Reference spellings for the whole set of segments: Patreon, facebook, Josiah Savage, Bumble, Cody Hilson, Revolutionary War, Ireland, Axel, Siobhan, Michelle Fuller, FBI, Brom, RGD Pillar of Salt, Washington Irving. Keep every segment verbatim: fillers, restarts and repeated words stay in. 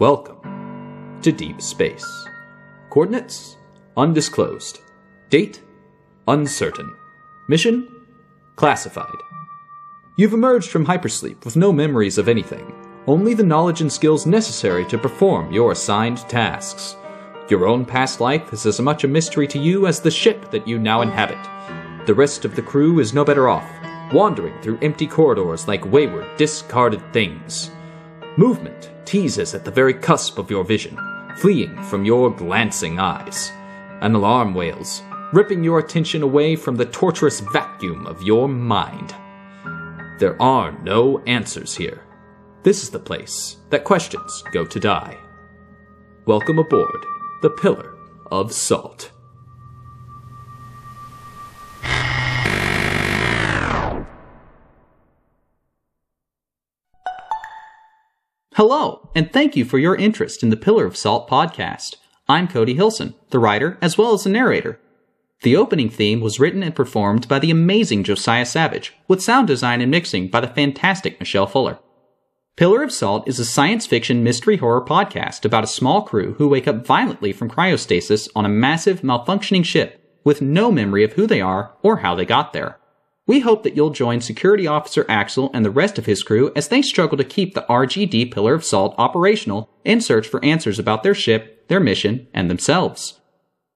Welcome to Deep Space. Coordinates? Undisclosed. Date? Uncertain. Mission? Classified. You've emerged from hypersleep with no memories of anything, only the knowledge and skills necessary to perform your assigned tasks. Your own past life is as much a mystery to you as the ship that you now inhabit. The rest of the crew is no better off, wandering through empty corridors like wayward, discarded things. Movement teases at the very cusp of your vision, fleeing from your glancing eyes. An alarm wails, ripping your attention away from the torturous vacuum of your mind. There are no answers here. This is the place that questions go to die. Welcome aboard the Pillar of Salt. Hello, and thank you for your interest in the Pillar of Salt podcast. I'm Cody Hilson, the writer as well as the narrator. The opening theme was written and performed by the amazing Josiah Savage, with sound design and mixing by the fantastic Michelle Fuller. Pillar of Salt is a science fiction mystery horror podcast about a small crew who wake up violently from cryostasis on a massive, malfunctioning ship with no memory of who they are or how they got there. We hope that you'll join Security Officer Axel and the rest of his crew as they struggle to keep the R G D Pillar of Salt operational and search for answers about their ship, their mission, and themselves.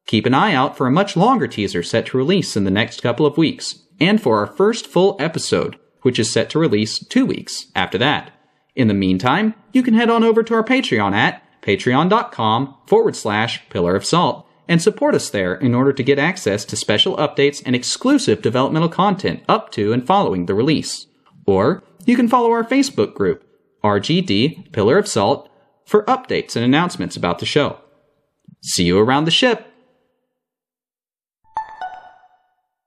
Keep an eye out for a much longer teaser set to release in the next couple of weeks, and for our first full episode, which is set to release two weeks after that. In the meantime, you can head on over to our Patreon at patreon.com forward slash Pillar of Salt. And support us there in order to get access to special updates and exclusive developmental content up to and following the release. Or you can follow our Facebook group, R G D Pillar of Salt, for updates and announcements about the show. See you around the ship!